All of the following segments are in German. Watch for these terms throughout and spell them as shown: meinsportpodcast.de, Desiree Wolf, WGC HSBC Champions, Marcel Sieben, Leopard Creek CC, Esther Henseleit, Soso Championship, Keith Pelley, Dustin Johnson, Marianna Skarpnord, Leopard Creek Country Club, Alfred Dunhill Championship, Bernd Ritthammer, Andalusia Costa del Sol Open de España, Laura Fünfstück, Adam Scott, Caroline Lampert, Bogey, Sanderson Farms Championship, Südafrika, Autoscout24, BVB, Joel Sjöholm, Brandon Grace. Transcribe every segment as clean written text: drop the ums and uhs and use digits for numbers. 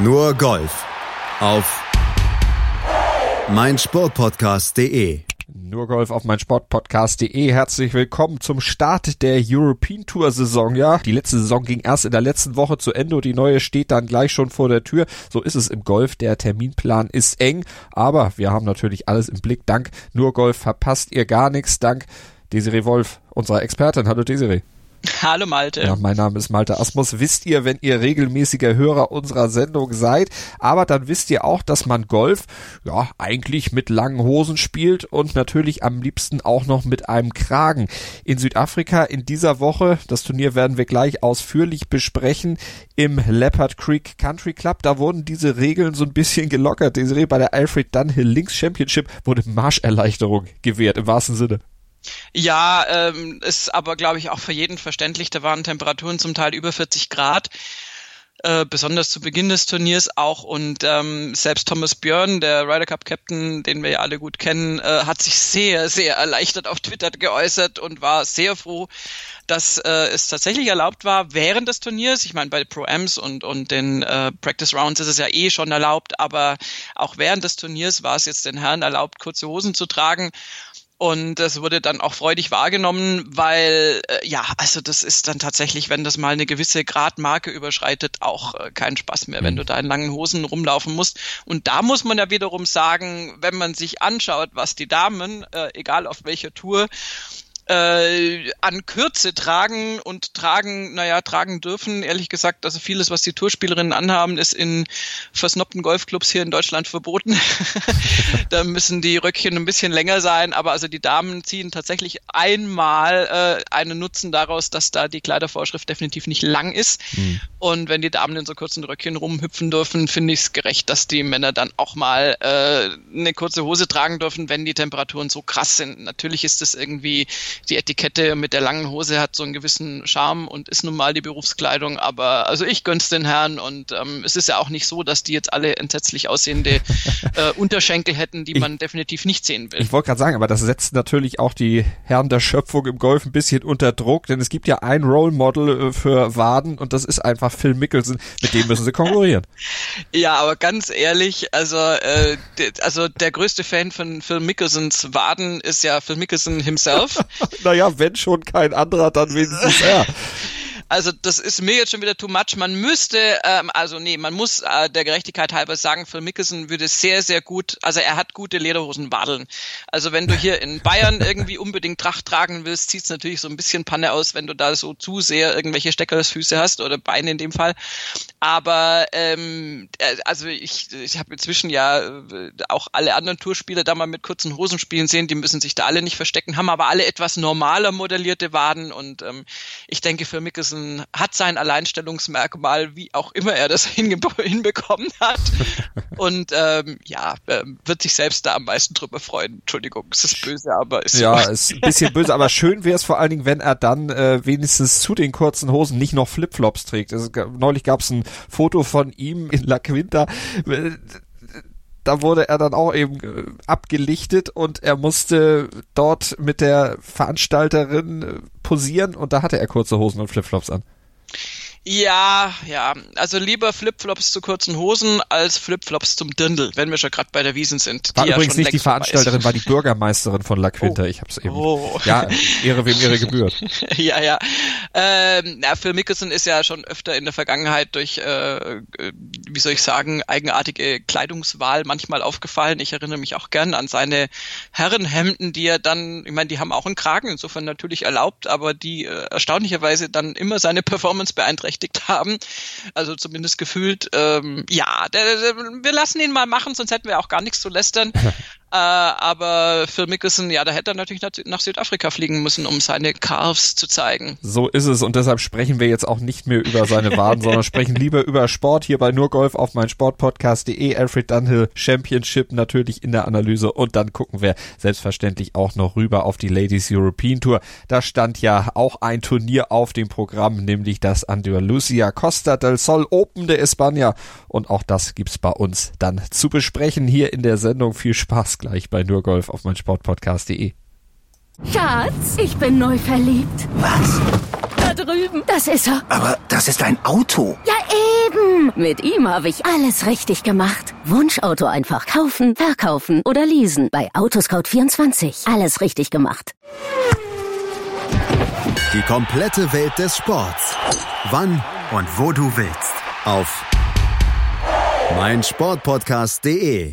Nur Golf auf meinsportpodcast.de. Nur Golf auf meinsportpodcast.de. Herzlich willkommen zum Start der European Tour Saison. Ja, die letzte Saison ging erst in der letzten Woche zu Ende und die neue steht dann gleich schon vor der Tür. So ist es im Golf. Der Terminplan ist eng, aber wir haben natürlich alles im Blick. Dank Nur Golf verpasst ihr gar nichts. Dank Desiree Wolf, unserer Expertin. Hallo Desiree. Hallo Malte. Ja, mein Name ist Malte Asmus. Wisst ihr, wenn ihr regelmäßiger Hörer unserer Sendung seid, aber dann wisst ihr auch, dass man Golf ja eigentlich mit langen Hosen spielt und natürlich am liebsten auch noch mit einem Kragen. In Südafrika in dieser Woche, das Turnier werden wir gleich ausführlich besprechen, im Leopard Creek Country Club, da wurden diese Regeln so ein bisschen gelockert. Desiree, bei der Alfred Dunhill Links Championship wurde Marscherleichterung gewährt, im wahrsten Sinne. Ja, ist aber, glaube ich, auch für jeden verständlich. Da waren Temperaturen zum Teil über 40 Grad, besonders zu Beginn des Turniers auch. Und selbst Thomas Björn, der Ryder Cup Captain, den wir ja alle gut kennen, hat sich sehr, sehr erleichtert auf Twitter geäußert und war sehr froh, dass es tatsächlich erlaubt war während des Turniers. Ich meine, bei Pro-Ams und den Practice Rounds ist es ja eh schon erlaubt, aber auch während des Turniers war es jetzt den Herren erlaubt, kurze Hosen zu tragen. Und das wurde dann auch freudig wahrgenommen, weil, das ist dann tatsächlich, wenn das mal eine gewisse Gradmarke überschreitet, auch kein Spaß mehr, wenn du da in langen Hosen rumlaufen musst. Und da muss man ja wiederum sagen, wenn man sich anschaut, was die Damen, egal auf welcher Tour, an Kürze tragen und tragen dürfen. Ehrlich gesagt, also vieles, was die Tourspielerinnen anhaben, ist in versnobten Golfclubs hier in Deutschland verboten. Da müssen die Röckchen ein bisschen länger sein, aber also die Damen ziehen tatsächlich einmal einen Nutzen daraus, dass da die Kleidervorschrift definitiv nicht lang ist. Mhm. Und wenn die Damen in so kurzen Röckchen rumhüpfen dürfen, finde ich es gerecht, dass die Männer dann auch mal eine kurze Hose tragen dürfen, wenn die Temperaturen so krass sind. Natürlich ist es irgendwie die Etikette mit der langen Hose hat so einen gewissen Charme und ist nun mal die Berufskleidung, aber also ich gönn's den Herren und es ist ja auch nicht so, dass die jetzt alle entsetzlich aussehende Unterschenkel hätten, die man definitiv nicht sehen will. Ich wollte gerade sagen, aber das setzt natürlich auch die Herren der Schöpfung im Golf ein bisschen unter Druck, denn es gibt ja ein Role Model für Waden und das ist einfach Phil Mickelson, mit dem müssen sie konkurrieren. Ja, aber ganz ehrlich, also der größte Fan von Phil Mickelsons Waden ist ja Phil Mickelson himself. Naja, wenn schon kein anderer, dann wenigstens er. Also das ist mir jetzt schon wieder too much. Man müsste, man muss der Gerechtigkeit halber sagen, Phil Mickelson würde sehr, sehr gut, also er hat gute Lederhosenwadeln. Also wenn du hier in Bayern irgendwie unbedingt Tracht tragen willst, sieht's natürlich so ein bisschen Panne aus, wenn du da so zu sehr irgendwelche Steckerfüße hast oder Beine in dem Fall. Aber ich habe inzwischen ja auch alle anderen Tourspieler da mal mit kurzen Hosen spielen sehen, die müssen sich da alle nicht verstecken, haben aber alle etwas normaler modellierte Waden und ich denke, Phil Mickelson hat sein Alleinstellungsmerkmal, wie auch immer er das hinbekommen hat. Und wird sich selbst da am meisten drüber freuen. Entschuldigung, es ist böse, aber ist ja, so. Ist ein bisschen böse, aber schön wäre es vor allen Dingen, wenn er dann wenigstens zu den kurzen Hosen nicht noch Flipflops trägt. Also, neulich gab es ein Foto von ihm in La Quinta. Da wurde er dann auch eben abgelichtet und er musste dort mit der Veranstalterin posieren und da hatte er kurze Hosen und Flipflops an. Ja, also lieber Flipflops zu kurzen Hosen als Flipflops zum Dirndl, wenn wir schon gerade bei der Wiesn sind. War übrigens nicht die Veranstalterin, war die Bürgermeisterin von La Quinta, ich hab's eben. Oh. Ja, Ehre wem Ehre gebührt. Ja. Phil Mickelson ist ja schon öfter in der Vergangenheit durch, eigenartige Kleidungswahl manchmal aufgefallen. Ich erinnere mich auch gern an seine Herrenhemden, die er dann, ich meine, die haben auch einen Kragen, insofern natürlich erlaubt, aber die erstaunlicherweise dann immer seine Performance beeinträchtigt haben, also zumindest gefühlt, wir lassen ihn mal machen, sonst hätten wir auch gar nichts zu lästern. Aber Phil Mickelson, ja, da hätte er natürlich nach Südafrika fliegen müssen, um seine Calves zu zeigen. So ist es und deshalb sprechen wir jetzt auch nicht mehr über seine Waden, sondern sprechen lieber über Sport hier bei Nur Golf auf meinsportpodcast.de, Alfred Dunhill Championship natürlich in der Analyse und dann gucken wir selbstverständlich auch noch rüber auf die Ladies European Tour. Da stand ja auch ein Turnier auf dem Programm, nämlich das Andalusia Costa del Sol Open de España und auch das gibt's bei uns dann zu besprechen hier in der Sendung. Viel Spaß gleich bei Nur Golf auf meinsportpodcast.de. Schatz, ich bin neu verliebt. Was? Da drüben. Das ist er. Aber das ist ein Auto. Ja, eh. Eben, mit ihm habe ich alles richtig gemacht. Wunschauto einfach kaufen, verkaufen oder leasen. Bei Autoscout24. Alles richtig gemacht. Die komplette Welt des Sports. Wann und wo du willst. Auf meinsportpodcast.de.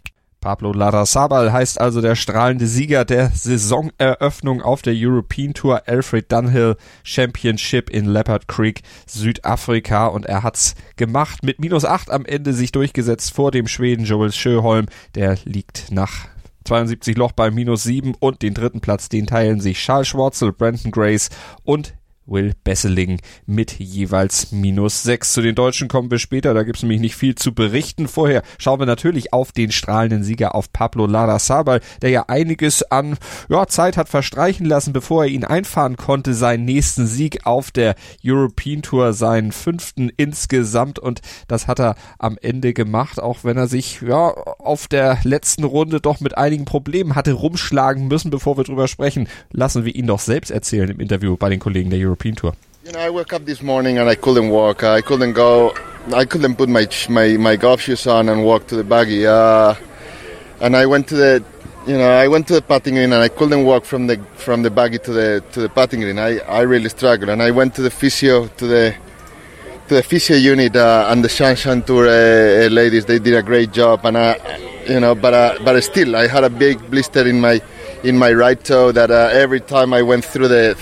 Pablo Larrazábal heißt also der strahlende Sieger der Saisoneröffnung auf der European Tour Alfred Dunhill Championship in Leopard Creek, Südafrika, und er hat's gemacht. Mit -8 am Ende sich durchgesetzt vor dem Schweden Joel Sjöholm, der liegt nach 72 Loch bei -7, und den dritten Platz, den teilen sich Charles Schwarzel, Brandon Grace und Will Besseling mit jeweils -6. Zu den Deutschen kommen wir später, da gibt es nämlich nicht viel zu berichten. Vorher schauen wir natürlich auf den strahlenden Sieger, auf Pablo Larrazábal, der ja einiges an Zeit hat verstreichen lassen, bevor er ihn einfahren konnte, seinen nächsten Sieg auf der European Tour, seinen 5. insgesamt, und das hat er am Ende gemacht, auch wenn er sich auf der letzten Runde doch mit einigen Problemen hatte rumschlagen müssen. Bevor wir drüber sprechen, lassen wir ihn doch selbst erzählen im Interview bei den Kollegen der European Tour. I woke up this morning and I couldn't walk. I couldn't go. I couldn't put my golf shoes on and walk to the buggy. And I went to the, I went to the putting green and I couldn't walk from the buggy to the putting green. I really struggled. And I went to the physio, to the physio unit and the Shanshan Tour ladies. They did a great job. And but still I had a big blister in my right toe that every time I went through it.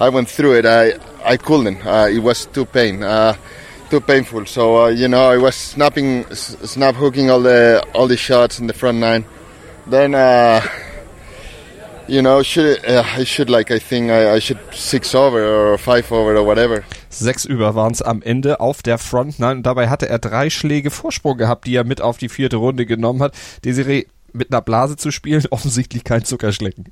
I couldn't. It was too painful. So I was snap hooking all the shots in the front nine. Then I think I should 6 over or 5 over or whatever. 6 über waren es am Ende auf der Front nine. Dabei hatte er 3 Schläge Vorsprung gehabt, die er mit auf die 4. Runde genommen hat. Desiree, mit einer Blase zu spielen, offensichtlich kein Zuckerschlecken.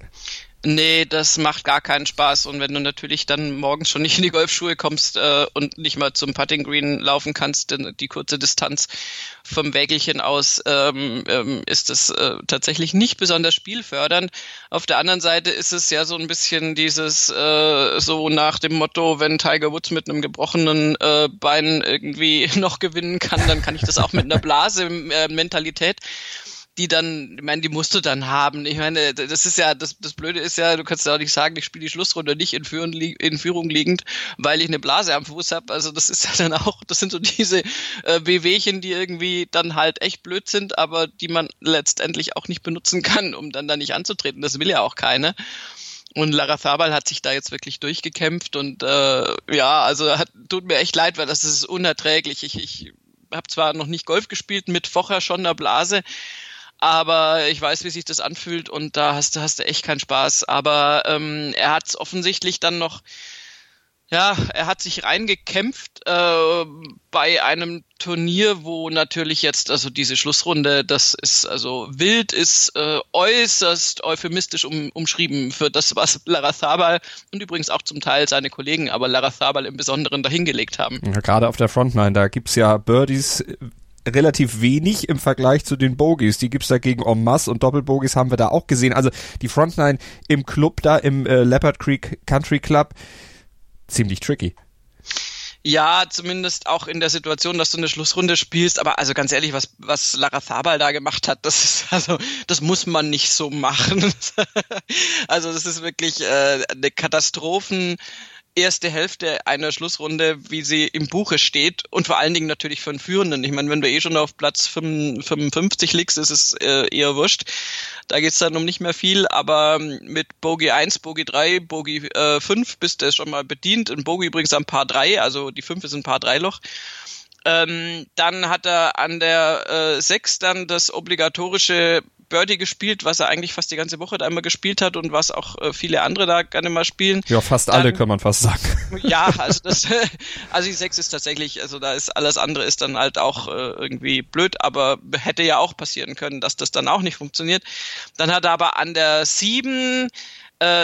Nee, das macht gar keinen Spaß, und wenn du natürlich dann morgens schon nicht in die Golfschuhe kommst und nicht mal zum Putting Green laufen kannst, denn die kurze Distanz vom Wägelchen aus ist das tatsächlich nicht besonders spielfördernd. Auf der anderen Seite ist es ja so ein bisschen dieses so nach dem Motto, wenn Tiger Woods mit einem gebrochenen Bein irgendwie noch gewinnen kann, dann kann ich das auch mit einer Blase-Mentalität. Die dann, die musst du dann haben. Ich meine, das ist ja, das Blöde ist ja, du kannst ja auch nicht sagen, ich spiele die Schlussrunde nicht in Führung liegend, weil ich eine Blase am Fuß habe. Also das ist ja dann auch, das sind so diese Wehwehchen, die irgendwie dann halt echt blöd sind, aber die man letztendlich auch nicht benutzen kann, um dann da nicht anzutreten. Das will ja auch keiner. Und Larrazábal hat sich da jetzt wirklich durchgekämpft, und tut mir echt leid, weil das ist unerträglich. Ich habe zwar noch nicht Golf gespielt, mit vorher schon einer Blase, aber ich weiß, wie sich das anfühlt, und da hast du echt keinen Spaß. Aber er hat es offensichtlich dann noch, er hat sich reingekämpft bei einem Turnier, wo natürlich jetzt, also diese Schlussrunde, das ist also wild, ist äußerst euphemistisch umschrieben für das, was Larrazábal und übrigens auch zum Teil seine Kollegen, aber Larrazábal im Besonderen, dahingelegt haben. Ja, gerade auf der Frontline, da gibt's ja Birdies relativ wenig im Vergleich zu den Bogies. Die gibt's dagegen en masse, und Doppelbogies haben wir da auch gesehen. Also die Frontline im Club da, im Leopard Creek Country Club, ziemlich tricky. Ja, zumindest auch in der Situation, dass du eine Schlussrunde spielst, aber also ganz ehrlich, was Larrazábal da gemacht hat, das ist, also das muss man nicht so machen. Also das ist wirklich eine Katastrophen erste Hälfte einer Schlussrunde, wie sie im Buche steht, und vor allen Dingen natürlich für einen Führenden. Ich meine, wenn du schon auf Platz 55 liegst, ist es eher wurscht. Da geht's dann um nicht mehr viel, aber mit Bogey 1, Bogey 3, Bogey 5 bist du schon mal bedient. Ein Bogey übrigens am Par 3, also die 5 ist ein Par 3 Loch. Dann hat er an der 6 dann das obligatorische Birdie gespielt, was er eigentlich fast die ganze Woche da immer gespielt hat und was auch viele andere da gerne mal spielen. Ja, fast dann, alle kann man fast sagen. Ja, also das, also die 6 ist tatsächlich, also da ist alles andere ist dann halt auch irgendwie blöd, aber hätte ja auch passieren können, dass das dann auch nicht funktioniert. Dann hat er aber an der 7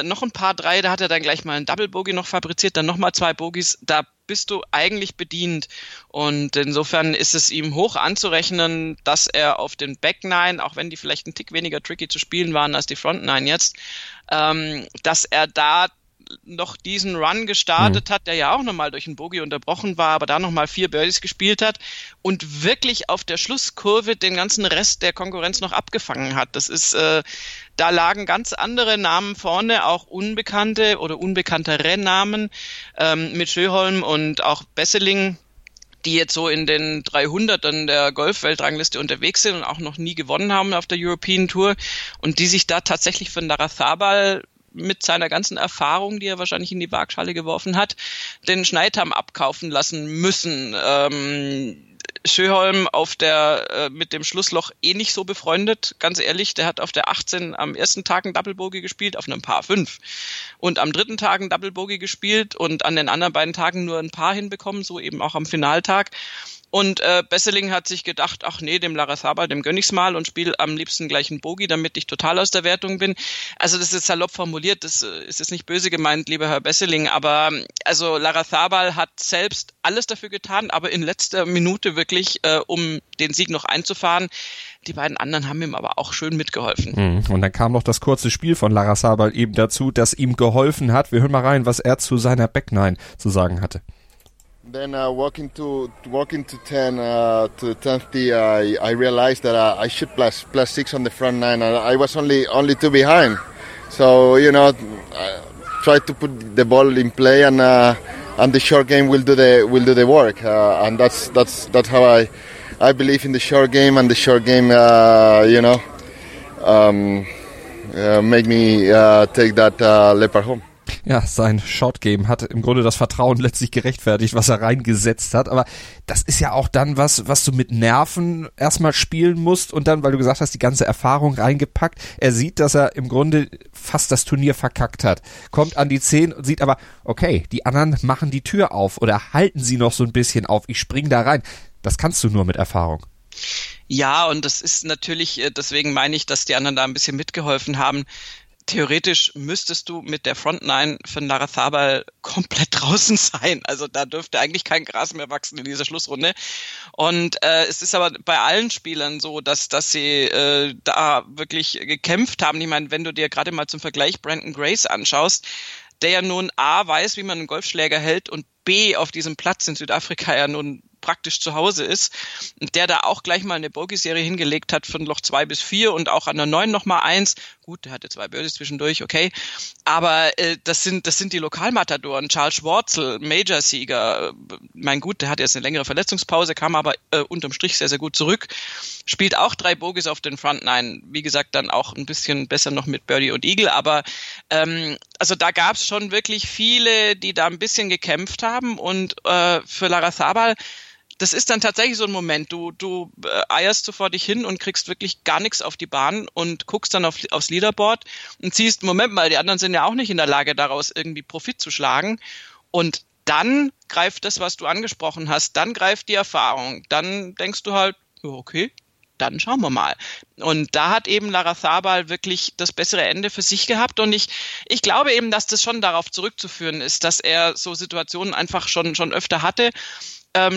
noch ein paar 3, da hat er dann gleich mal einen Double Bogey noch fabriziert, dann nochmal 2 Bogies, da bist du eigentlich bedient und insofern ist es ihm hoch anzurechnen, dass er auf den Back Nine, auch wenn die vielleicht ein Tick weniger tricky zu spielen waren als die Front Nine jetzt, dass er da noch diesen Run gestartet hat, der ja auch nochmal durch einen Bogey unterbrochen war, aber da nochmal 4 Birdies gespielt hat und wirklich auf der Schlusskurve den ganzen Rest der Konkurrenz noch abgefangen hat. Das ist, da lagen ganz andere Namen vorne, auch unbekannte oder unbekanntere Namen mit Sjöholm und auch Besseling, die jetzt so in den 300ern der Golf-Weltrangliste unterwegs sind und auch noch nie gewonnen haben auf der European Tour und die sich da tatsächlich von Larrazábal mit seiner ganzen Erfahrung, die er wahrscheinlich in die Waagschale geworfen hat, den Schneid haben abkaufen lassen müssen. Sjöholm auf der mit dem Schlussloch eh nicht so befreundet, ganz ehrlich, der hat auf der 18 am ersten Tag einen Double Bogey gespielt, auf einem Par 5 und am dritten Tag einen Double Bogey gespielt und an den anderen beiden Tagen nur ein Par hinbekommen, so eben auch am Finaltag. Und Besseling hat sich gedacht, ach nee, dem Larrazábal, dem gönn ich's mal und spiele am liebsten gleich einen Bogey, damit ich total aus der Wertung bin. Also das ist salopp formuliert, das ist jetzt nicht böse gemeint, lieber Herr Besseling, aber also Larrazábal hat selbst alles dafür getan, aber in letzter Minute wirklich, um den Sieg noch einzufahren. Die beiden anderen haben ihm aber auch schön mitgeholfen. Und dann kam noch das kurze Spiel von Larrazábal eben dazu, das ihm geholfen hat. Wir hören mal rein, was er zu seiner Back Nine zu sagen hatte. Then walking to the tenth tee, I realized that I should plus 6 on the front nine. I was only 2 behind, so you know, I tried to put the ball in play, and the short game will do the work. And that's how I believe in the short game, and the short game, make me take that leopard home. Ja, sein Short Game hat im Grunde das Vertrauen letztlich gerechtfertigt, was er reingesetzt hat, aber das ist ja auch dann was du mit Nerven erstmal spielen musst und dann, weil du gesagt hast, die ganze Erfahrung reingepackt. Er sieht, dass er im Grunde fast das Turnier verkackt hat, kommt an die 10 und sieht aber, okay, die anderen machen die Tür auf oder halten sie noch so ein bisschen auf, ich spring da rein. Das kannst du nur mit Erfahrung. Ja, und das ist natürlich, deswegen meine ich, dass die anderen da ein bisschen mitgeholfen haben. Theoretisch müsstest du mit der Frontline von Larrazábal komplett draußen sein. Also da dürfte eigentlich kein Gras mehr wachsen in dieser Schlussrunde. Und es ist aber bei allen Spielern so, dass sie da wirklich gekämpft haben. Ich meine, wenn du dir gerade mal zum Vergleich Brandon Grace anschaust, der ja nun A weiß, wie man einen Golfschläger hält und B auf diesem Platz in Südafrika ja nun praktisch zu Hause ist, der da auch gleich mal eine Bogey-Serie hingelegt hat von Loch 2 bis 4 und auch an der 9 nochmal 1. Gut, der hatte 2 Birdies zwischendurch, okay. Aber das sind die Lokalmatadoren. Charles Schwarzel, Major-Sieger. Mein Gut, der hatte jetzt eine längere Verletzungspause, kam aber unterm Strich sehr, sehr gut zurück. Spielt auch 3 Bogies auf den Front Nine. Wie gesagt, dann auch ein bisschen besser noch mit Birdie und Eagle. Aber also da gab es schon wirklich viele, die da ein bisschen gekämpft haben. Und für Larrazábal, das ist dann tatsächlich so ein Moment, du eierst so vor dich hin und kriegst wirklich gar nichts auf die Bahn und guckst dann aufs Leaderboard und siehst, Moment mal, die anderen sind ja auch nicht in der Lage, daraus irgendwie Profit zu schlagen. Und dann greift das, was du angesprochen hast, dann greift die Erfahrung. Dann denkst du halt, ja, okay, dann schauen wir mal. Und da hat eben Larrazábal wirklich das bessere Ende für sich gehabt. Und ich glaube eben, dass das schon darauf zurückzuführen ist, dass er so Situationen einfach schon öfter hatte.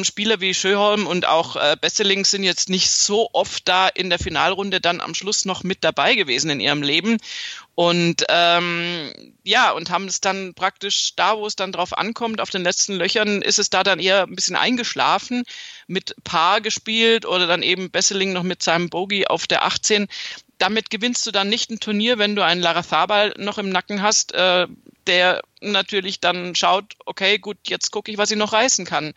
Spieler wie Sjöholm und auch Besseling sind jetzt nicht so oft da in der Finalrunde dann am Schluss noch mit dabei gewesen in ihrem Leben und und haben es dann praktisch da, wo es dann drauf ankommt, auf den letzten Löchern ist es da dann eher ein bisschen eingeschlafen, mit Paar gespielt oder dann eben Besseling noch mit seinem Bogey auf der 18. Damit gewinnst du dann nicht ein Turnier, wenn du einen Larrazábal noch im Nacken hast, der natürlich dann schaut, okay, gut, jetzt gucke ich, was ich noch reißen kann.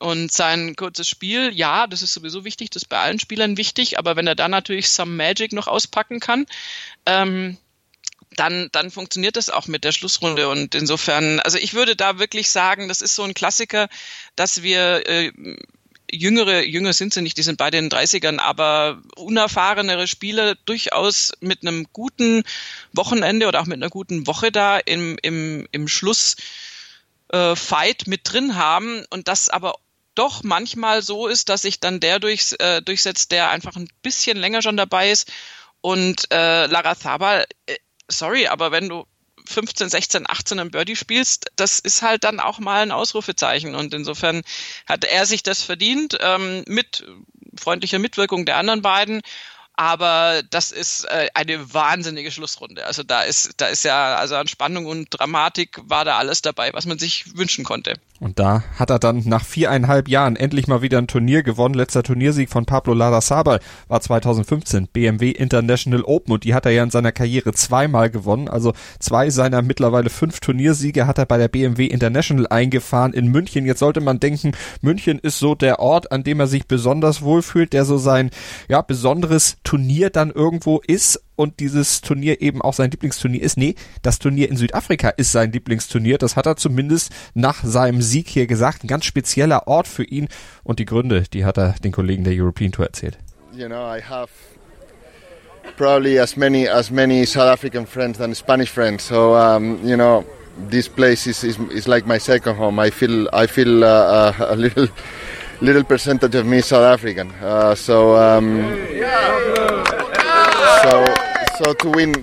Und sein kurzes Spiel, ja, das ist sowieso wichtig, das ist bei allen Spielern wichtig, aber wenn er da natürlich some Magic noch auspacken kann, dann funktioniert das auch mit der Schlussrunde. Und insofern, also ich würde da wirklich sagen, das ist so ein Klassiker, dass wir Jüngere sind sie nicht, die sind beide in den 30ern, aber unerfahrenere Spieler durchaus mit einem guten Wochenende oder auch mit einer guten Woche da im Schlussfight mit drin haben und das aber doch manchmal so ist, dass sich dann der durchsetzt, der einfach ein bisschen länger schon dabei ist und Larrazábal, sorry, aber wenn du 15, 16, 18 im Birdie spielst, das ist halt dann auch mal ein Ausrufezeichen. Und insofern hat er sich das verdient, mit freundlicher Mitwirkung der anderen beiden. Aber das ist eine wahnsinnige Schlussrunde. Also da ist ja, also an Spannung und Dramatik war da alles dabei, was man sich wünschen konnte. Und da hat er dann nach 4,5 Jahren endlich mal wieder ein Turnier gewonnen. Letzter Turniersieg von Pablo Larrazábal war 2015 BMW International Open und die hat er ja in seiner Karriere zweimal gewonnen. Also 2 seiner mittlerweile 5 Turniersiege hat er bei der BMW International eingefahren in München. Jetzt sollte man denken, München ist so der Ort, an dem er sich besonders wohlfühlt, der so sein besonderes Turnier dann irgendwo ist und dieses Turnier eben auch sein Lieblingsturnier ist. Nee, das Turnier in Südafrika ist sein Lieblingsturnier. Das hat er zumindest nach seinem Sieg hier gesagt. Ein ganz spezieller Ort für ihn und die Gründe, die hat er den Kollegen der European Tour erzählt. You know, I have probably as many South African friends than Spanish friends. So, you know, this place is like my second home. I feel a little percentage of me South African. So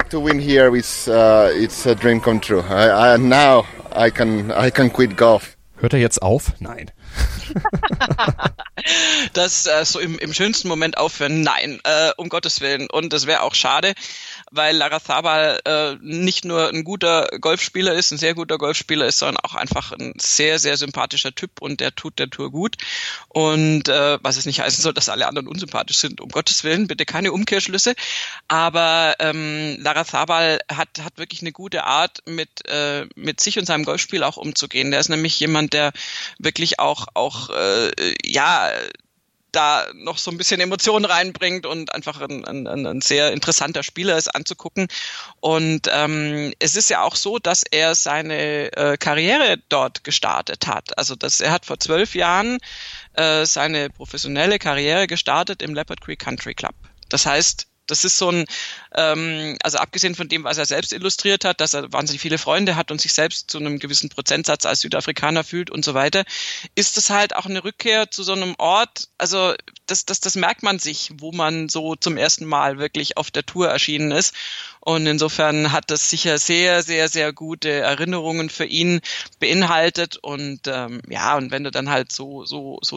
to win here is it's a dream come true. Now I can quit golf. Hört er jetzt auf? Nein. Das so im schönsten Moment aufhören? Nein, um Gottes Willen. Und das wäre auch schade, weil Larrazábal nicht nur ein guter Golfspieler ist, ein sehr guter Golfspieler ist, sondern auch einfach ein sehr, sehr sympathischer Typ und der tut der Tour gut. Und was es nicht heißen soll, dass alle anderen unsympathisch sind, um Gottes Willen, bitte keine Umkehrschlüsse. Aber Larrazábal hat wirklich eine gute Art, mit sich und seinem Golfspiel auch umzugehen. Der ist nämlich jemand, der wirklich auch da noch so ein bisschen Emotionen reinbringt und einfach ein sehr interessanter Spieler ist anzugucken. Und es ist ja auch so, dass er seine Karriere dort gestartet hat. Also er hat vor 12 Jahren seine professionelle Karriere gestartet im Leopard Creek Country Club. Das heißt, das ist so ein, also abgesehen von dem, was er selbst illustriert hat, dass er wahnsinnig viele Freunde hat und sich selbst zu einem gewissen Prozentsatz als Südafrikaner fühlt und so weiter, ist es halt auch eine Rückkehr zu so einem Ort, also das merkt man sich, wo man so zum ersten Mal wirklich auf der Tour erschienen ist. Und insofern hat das sicher sehr, sehr, sehr gute Erinnerungen für ihn beinhaltet. Und und wenn du dann halt so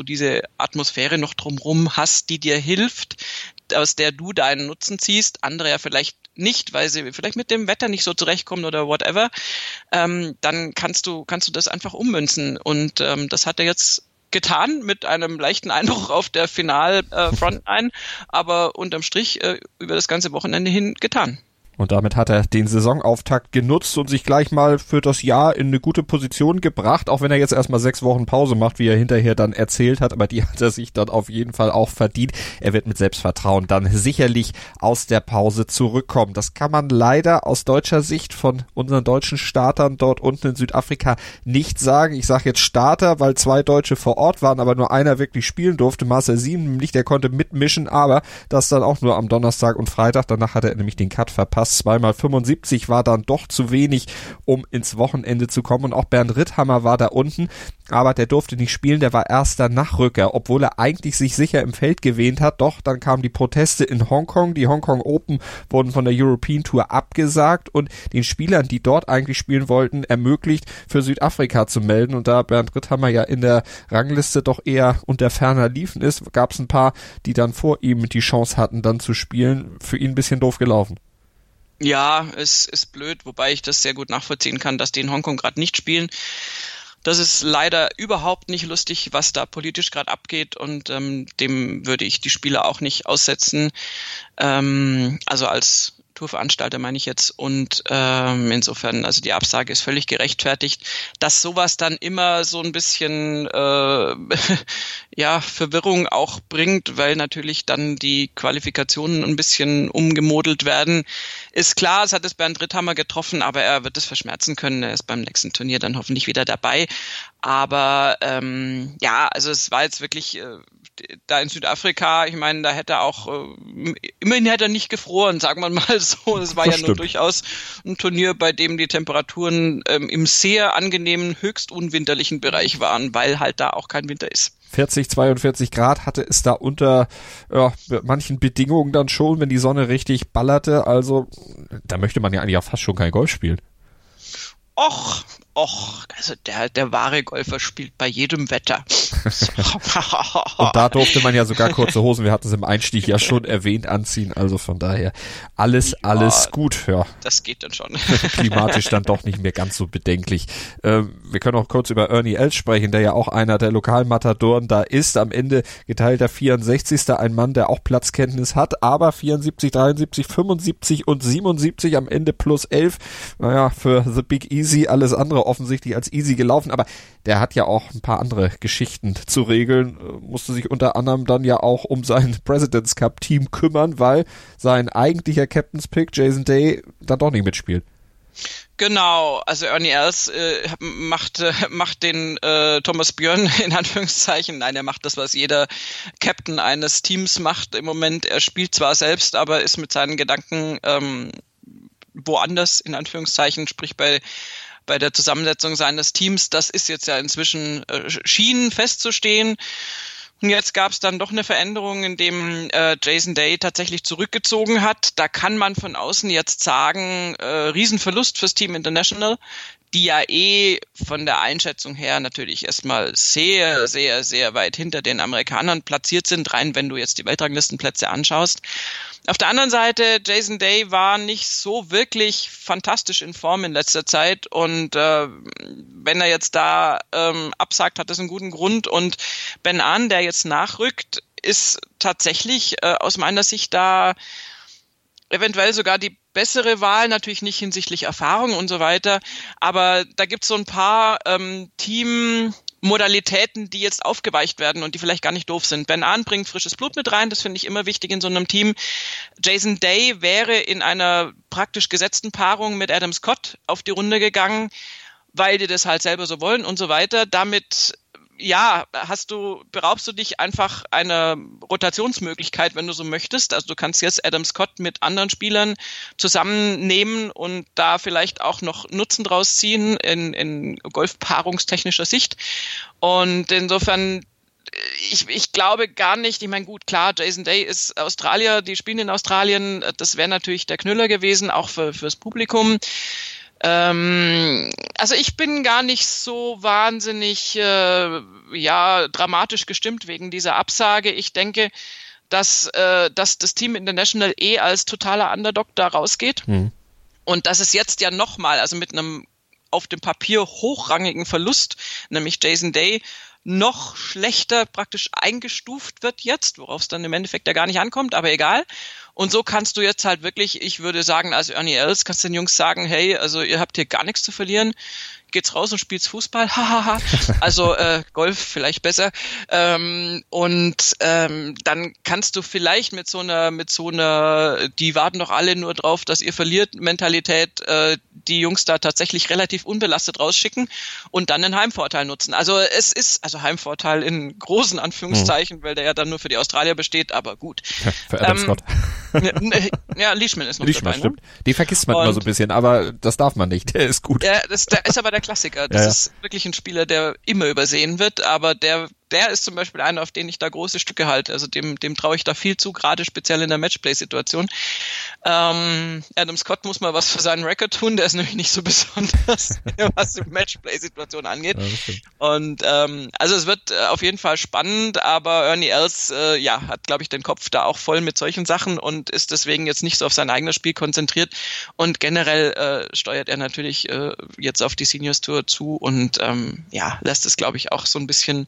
diese Atmosphäre noch drumherum hast, die dir hilft, aus der du deinen Nutzen ziehst, andere ja vielleicht nicht, weil sie vielleicht mit dem Wetter nicht so zurechtkommen oder whatever, dann kannst du das einfach ummünzen. Und das hat er jetzt getan mit einem leichten Einbruch auf der Final-Frontline, aber unterm Strich über das ganze Wochenende hin getan. Und damit hat er den Saisonauftakt genutzt und sich gleich mal für das Jahr in eine gute Position gebracht, auch wenn er jetzt erstmal 6 Wochen Pause macht, wie er hinterher dann erzählt hat, aber die hat er sich dann auf jeden Fall auch verdient. Er wird mit Selbstvertrauen dann sicherlich aus der Pause zurückkommen. Das kann man leider aus deutscher Sicht von unseren deutschen Startern dort unten in Südafrika nicht sagen. Ich sage jetzt Starter, weil 2 Deutsche vor Ort waren, aber nur einer wirklich spielen durfte, Marcel Sieben nicht, der konnte mitmischen, aber das dann auch nur am Donnerstag und Freitag. Danach hat er nämlich den Cut verpasst. 2x75 war dann doch zu wenig, um ins Wochenende zu kommen. Und auch Bernd Ritthammer war da unten, aber der durfte nicht spielen, der war erster Nachrücker, obwohl er eigentlich sich sicher im Feld gewähnt hat. Doch, dann kamen die Proteste in Hongkong. Die Hongkong Open wurden von der European Tour abgesagt und den Spielern, die dort eigentlich spielen wollten, ermöglicht, für Südafrika zu melden. Und da Bernd Ritthammer ja in der Rangliste doch eher unter ferner Liefen ist, gab es ein paar, die dann vor ihm die Chance hatten, dann zu spielen. Für ihn ein bisschen doof gelaufen. Ja, es ist blöd, wobei ich das sehr gut nachvollziehen kann, dass die in Hongkong gerade nicht spielen. Das ist leider überhaupt nicht lustig, was da politisch gerade abgeht und dem würde ich die Spieler auch nicht aussetzen. Also als Tourveranstalter meine ich jetzt und insofern, also die Absage ist völlig gerechtfertigt. Dass sowas dann immer so ein bisschen Verwirrung auch bringt, weil natürlich dann die Qualifikationen ein bisschen umgemodelt werden, ist klar. Es hat es Bernd Ritthammer getroffen, aber er wird es verschmerzen können. Er ist beim nächsten Turnier dann hoffentlich wieder dabei. Aber also es war jetzt wirklich da in Südafrika, ich meine, da hätte er auch, immerhin hätte er nicht gefroren, sagen wir mal so. Es war das ja stimmt. Nur durchaus ein Turnier, bei dem die Temperaturen im sehr angenehmen, höchst unwinterlichen Bereich waren, weil halt da auch kein Winter ist. 40, 42 Grad hatte es da unter manchen Bedingungen dann schon, wenn die Sonne richtig ballerte. Also da möchte man ja eigentlich auch fast schon kein Golf spielen. Och, also der wahre Golfer spielt bei jedem Wetter. Und da durfte man ja sogar kurze Hosen, wir hatten es im Einstieg ja schon erwähnt, anziehen. Also von daher alles gut. Ja. Das geht dann schon. Klimatisch dann doch nicht mehr ganz so bedenklich. Wir können auch kurz über Ernie Els sprechen, der ja auch einer der Lokalmatadoren da ist. Am Ende geteilter 64. Ein Mann, der auch Platzkenntnis hat, aber 74, 73, 75 und 77 am Ende plus 11. Naja, für The Big Easy alles andere offensichtlich als easy gelaufen, aber der hat ja auch ein paar andere Geschichten zu regeln, musste sich unter anderem dann ja auch um sein Presidents Cup Team kümmern, weil sein eigentlicher Captain's Pick, Jason Day, dann doch nicht mitspielt. Genau, also Ernie Els macht den Thomas Björn in Anführungszeichen. Nein, er macht das, was jeder Captain eines Teams macht im Moment. Er spielt zwar selbst, aber ist mit seinen Gedanken woanders, in Anführungszeichen, sprich bei der Zusammensetzung seines Teams. Das ist jetzt ja inzwischen schienen festzustehen. Und jetzt gab es dann doch eine Veränderung, indem Jason Day tatsächlich zurückgezogen hat. Da kann man von außen jetzt sagen, Riesenverlust fürs Team International, die ja von der Einschätzung her natürlich erstmal sehr, sehr, sehr weit hinter den Amerikanern platziert sind, rein wenn du jetzt die Weltranglistenplätze anschaust. Auf der anderen Seite, Jason Day war nicht so wirklich fantastisch in Form in letzter Zeit und wenn er jetzt da absagt, hat das einen guten Grund, und Ben Ahn, der jetzt nachrückt, ist tatsächlich aus meiner Sicht da eventuell sogar die bessere Wahl, natürlich nicht hinsichtlich Erfahrung und so weiter, aber da gibt es so ein paar Teammodalitäten, die jetzt aufgeweicht werden und die vielleicht gar nicht doof sind. Ben Ahn bringt frisches Blut mit rein, das finde ich immer wichtig in so einem Team. Jason Day wäre in einer praktisch gesetzten Paarung mit Adam Scott auf die Runde gegangen, weil die das halt selber so wollen und so weiter. Damit beraubst du dich einfach einer Rotationsmöglichkeit, wenn du so möchtest. Also du kannst jetzt Adam Scott mit anderen Spielern zusammennehmen und da vielleicht auch noch Nutzen draus ziehen in golfpaarungstechnischer Sicht. Und insofern, ich glaube gar nicht, ich meine, gut, klar, Jason Day ist Australier, die spielen in Australien, das wäre natürlich der Knüller gewesen, auch fürs Publikum. Also ich bin gar nicht so wahnsinnig dramatisch gestimmt wegen dieser Absage. Ich denke, dass das Team International als totaler Underdog da rausgeht. Mhm. Und dass es jetzt ja nochmal, also mit einem auf dem Papier hochrangigen Verlust, nämlich Jason Day, noch schlechter praktisch eingestuft wird jetzt, worauf es dann im Endeffekt ja gar nicht ankommt, aber egal. Und so kannst du jetzt halt wirklich, ich würde sagen, als Ernie Els kannst du den Jungs sagen, hey, also ihr habt hier gar nichts zu verlieren, geht's raus und spielt's Fußball, hahaha, also Golf vielleicht besser. Dann kannst du vielleicht mit so einer, die warten doch alle nur drauf, dass ihr verliert, Mentalität, die Jungs da tatsächlich relativ unbelastet rausschicken und dann den Heimvorteil nutzen. Also es ist, also Heimvorteil in großen Anführungszeichen, weil der ja dann nur für die Australier besteht, aber gut. Ja, für Adam Scott. Ja, Leishman ist noch Leishman, dabei. Stimmt. Ne? Den vergisst man immer so ein bisschen, aber das darf man nicht, der ist gut. Der ist aber der Klassiker. Das ist wirklich ein Spieler, der immer übersehen wird, aber der ist zum Beispiel einer, auf den ich da große Stücke halte. Also dem traue ich da viel zu, gerade speziell in der Matchplay-Situation. Adam Scott muss mal was für seinen Record tun, der ist nämlich nicht so besonders, was die Matchplay-Situation angeht. Ja, und also es wird auf jeden Fall spannend, aber Ernie Els hat, glaube ich, den Kopf da auch voll mit solchen Sachen und ist deswegen jetzt nicht so auf sein eigenes Spiel konzentriert. Und generell steuert er natürlich jetzt auf die Seniors Tour zu und lässt es, glaube ich, auch so ein bisschen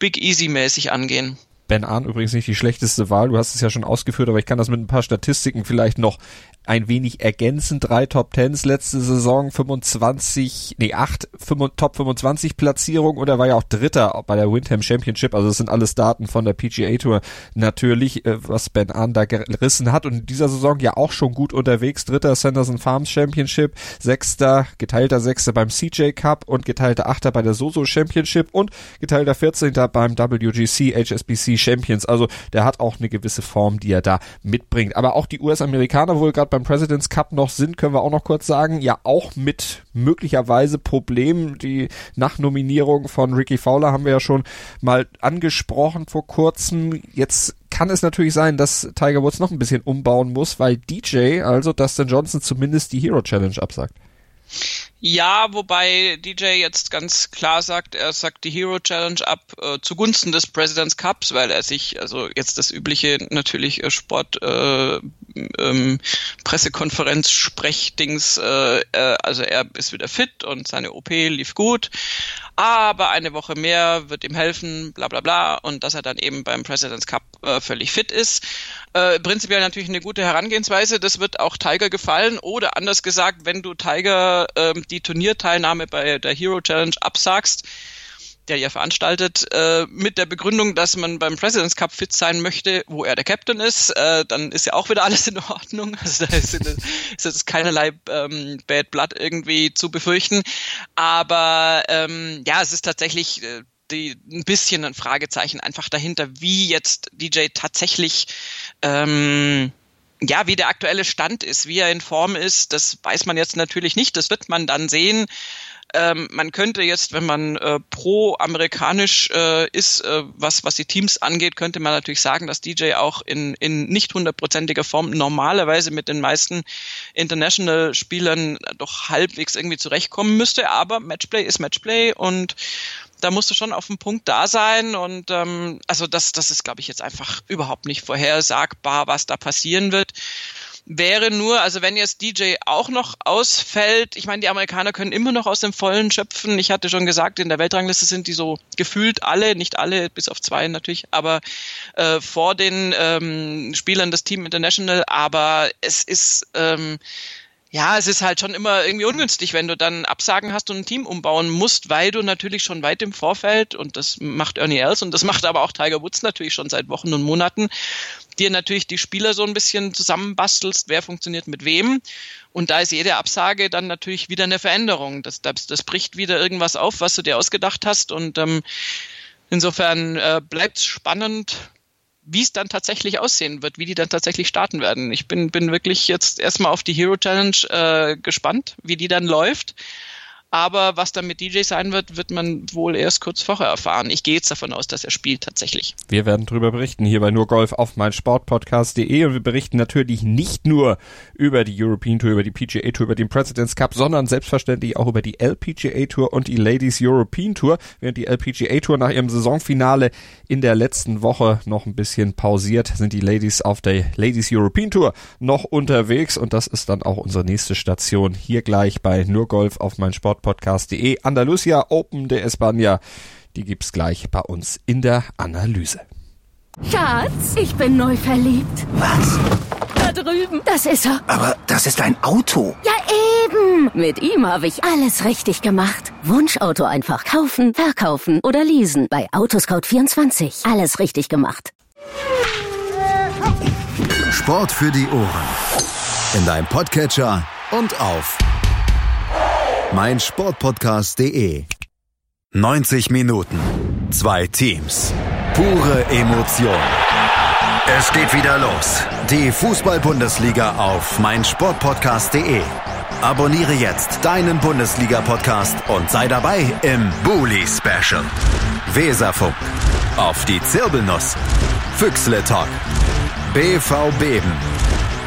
Big Easy-mäßig angehen. Ben Ahn übrigens nicht die schlechteste Wahl, du hast es ja schon ausgeführt, aber ich kann das mit ein paar Statistiken vielleicht noch ein wenig ergänzen. 3 Top-10s letzte Saison, 25 Top-25-Platzierung und er war ja auch Dritter bei der Wyndham Championship. Also das sind alles Daten von der PGA Tour natürlich, was Ben Ahn da gerissen hat. Und in dieser Saison ja auch schon gut unterwegs. Dritter Sanderson Farms Championship, Sechster, geteilter Sechster beim CJ Cup und geteilter Achter bei der Soso Championship und geteilter 14. beim WGC HSBC Champions. Also der hat auch eine gewisse Form, die er da mitbringt. Aber auch die US-Amerikaner wohl gerade beim Presidents Cup noch sind, können wir auch noch kurz sagen, ja auch mit möglicherweise Problemen. Die Nachnominierung von Ricky Fowler haben wir ja schon mal angesprochen vor kurzem. Jetzt kann es natürlich sein, dass Tiger Woods noch ein bisschen umbauen muss, weil DJ, also Dustin Johnson, zumindest die Hero Challenge absagt. Ja, wobei DJ jetzt ganz klar sagt, er sagt die Hero Challenge ab zugunsten des Presidents Cups, weil er sich, also jetzt das übliche natürlich Sport Pressekonferenz Sprechdings, also er ist wieder fit und seine OP lief gut, aber eine Woche mehr wird ihm helfen, bla bla bla, und dass er dann eben beim Presidents Cup völlig fit ist. Prinzipiell natürlich eine gute Herangehensweise, das wird auch Tiger gefallen, oder anders gesagt, wenn du Tiger die Turnierteilnahme bei der Hero Challenge absagst, der ja veranstaltet, mit der Begründung, dass man beim Presidents Cup fit sein möchte, wo er der Captain ist, dann ist ja auch wieder alles in Ordnung. Also da ist jetzt keinerlei Bad Blood irgendwie zu befürchten. Aber ja, es ist tatsächlich ein bisschen ein Fragezeichen einfach dahinter, wie jetzt DJ tatsächlich ja, wie der aktuelle Stand ist, wie er in Form ist, das weiß man jetzt natürlich nicht. Das wird man dann sehen. Man könnte jetzt, wenn man pro-amerikanisch ist, was die Teams angeht, könnte man natürlich sagen, dass DJ auch in nicht 100%iger Form normalerweise mit den meisten International-Spielern doch halbwegs irgendwie zurechtkommen müsste. Aber Matchplay ist Matchplay und da musst du schon auf den Punkt da sein, und also das ist, glaube ich, jetzt einfach überhaupt nicht vorhersagbar, was da passieren wird. Wäre nur, also wenn jetzt DJ auch noch ausfällt, ich meine, die Amerikaner können immer noch aus dem Vollen schöpfen. Ich hatte schon gesagt, in der Weltrangliste sind die so gefühlt alle, nicht alle, bis auf 2 natürlich, aber vor den Spielern des Team International, aber es ist ja, es ist halt schon immer irgendwie ungünstig, wenn du dann Absagen hast und ein Team umbauen musst, weil du natürlich schon weit im Vorfeld, und das macht Ernie Els und das macht aber auch Tiger Woods natürlich schon seit Wochen und Monaten, dir natürlich die Spieler so ein bisschen zusammenbastelst, wer funktioniert mit wem. Und da ist jede Absage dann natürlich wieder eine Veränderung. Das bricht wieder irgendwas auf, was du dir ausgedacht hast, und insofern bleibt's spannend, wie es dann tatsächlich aussehen wird, wie die dann tatsächlich starten werden. Ich bin wirklich jetzt erstmal auf die Hero Challenge gespannt, wie die dann läuft. Aber was dann mit DJ sein wird, wird man wohl erst kurz vorher erfahren. Ich gehe jetzt davon aus, dass er spielt tatsächlich. Wir werden darüber berichten hier bei nur Golf auf meinsportpodcast.de, und wir berichten natürlich nicht nur über die European Tour, über die PGA Tour, über den Presidents Cup, sondern selbstverständlich auch über die LPGA Tour und die Ladies European Tour. Während die LPGA Tour nach ihrem Saisonfinale in der letzten Woche noch ein bisschen pausiert, sind die Ladies auf der Ladies European Tour noch unterwegs, und das ist dann auch unsere nächste Station hier gleich bei nur Golf auf meinsportpodcast.de. Andalusia Open de España, die gibt's gleich bei uns in der Analyse. Schatz, ich bin neu verliebt. Was? Da drüben. Das ist er. Aber das ist ein Auto. Ja eben, mit ihm habe ich alles richtig gemacht. Wunschauto einfach kaufen, verkaufen oder leasen. Bei Autoscout24, alles richtig gemacht. Sport für die Ohren. In deinem Podcatcher und auf meinsportpodcast.de. 90 Minuten, 2 Teams, pure Emotion. Es geht wieder los. Die Fußball-Bundesliga auf meinsportpodcast.de. Abonniere jetzt deinen Bundesliga-Podcast und sei dabei im Bully-Special. Weserfunk, auf die Zirbelnuss, Füchsle-Talk, BV Beben,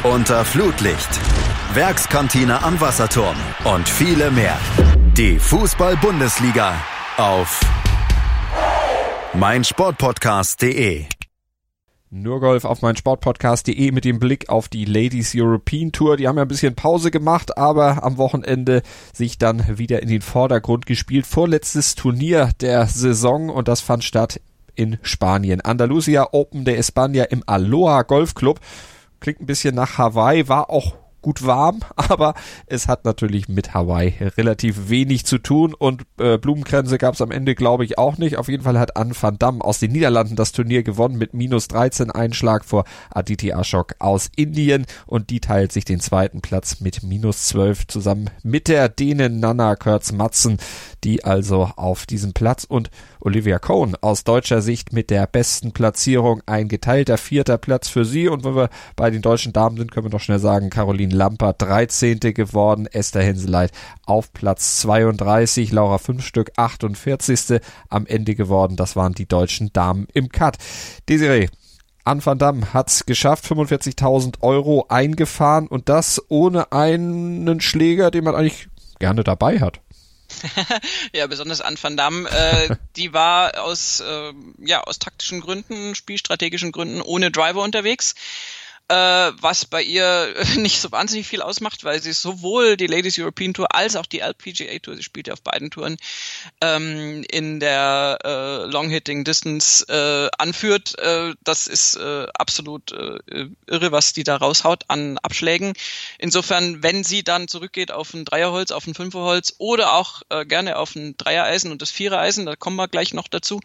unter Flutlicht, Werkskantine am Wasserturm und viele mehr. Die Fußball-Bundesliga auf meinsportpodcast.de. Nur Golf auf meinsportpodcast.de mit dem Blick auf die Ladies European Tour. Die haben ja ein bisschen Pause gemacht, aber am Wochenende sich dann wieder in den Vordergrund gespielt. Vorletztes Turnier der Saison, und das fand statt in Spanien. Andalusia Open de España im Aloha Golf Club. Klingt ein bisschen nach Hawaii, war auch gut warm, aber es hat natürlich mit Hawaii relativ wenig zu tun und Blumenkränze gab es am Ende, glaube ich, auch nicht. Auf jeden Fall hat Anne van Dam aus den Niederlanden das Turnier gewonnen mit -13 Einschlag vor Aditi Ashok aus Indien und die teilt sich den zweiten Platz mit -12 zusammen mit der Dänen Nanna Koerstz Madsen, die also auf diesem Platz und Olivia Cohn aus deutscher Sicht mit der besten Platzierung, ein geteilter vierter Platz für sie. Und wenn wir bei den deutschen Damen sind, können wir noch schnell sagen, Caroline Lampert 13. geworden, Esther Henseleit auf Platz 32, Laura Fünfstück 48. am Ende geworden. Das waren die deutschen Damen im Cut. Desiree, Anne van Dam hat es geschafft, 45.000 € eingefahren und das ohne einen Schläger, den man eigentlich gerne dabei hat. Ja, besonders Anne van Dam, die war aus taktischen Gründen, spielstrategischen Gründen ohne Driver unterwegs, was bei ihr nicht so wahnsinnig viel ausmacht, weil sie sowohl die Ladies European Tour als auch die LPGA Tour, sie spielt ja auf beiden Touren, in der Long-Hitting Distance anführt. Das ist absolut irre, was die da raushaut an Abschlägen. Insofern, wenn sie dann zurückgeht auf ein Dreierholz, auf ein Fünferholz oder auch gerne auf ein Dreiereisen und das Vierereisen, da kommen wir gleich noch dazu,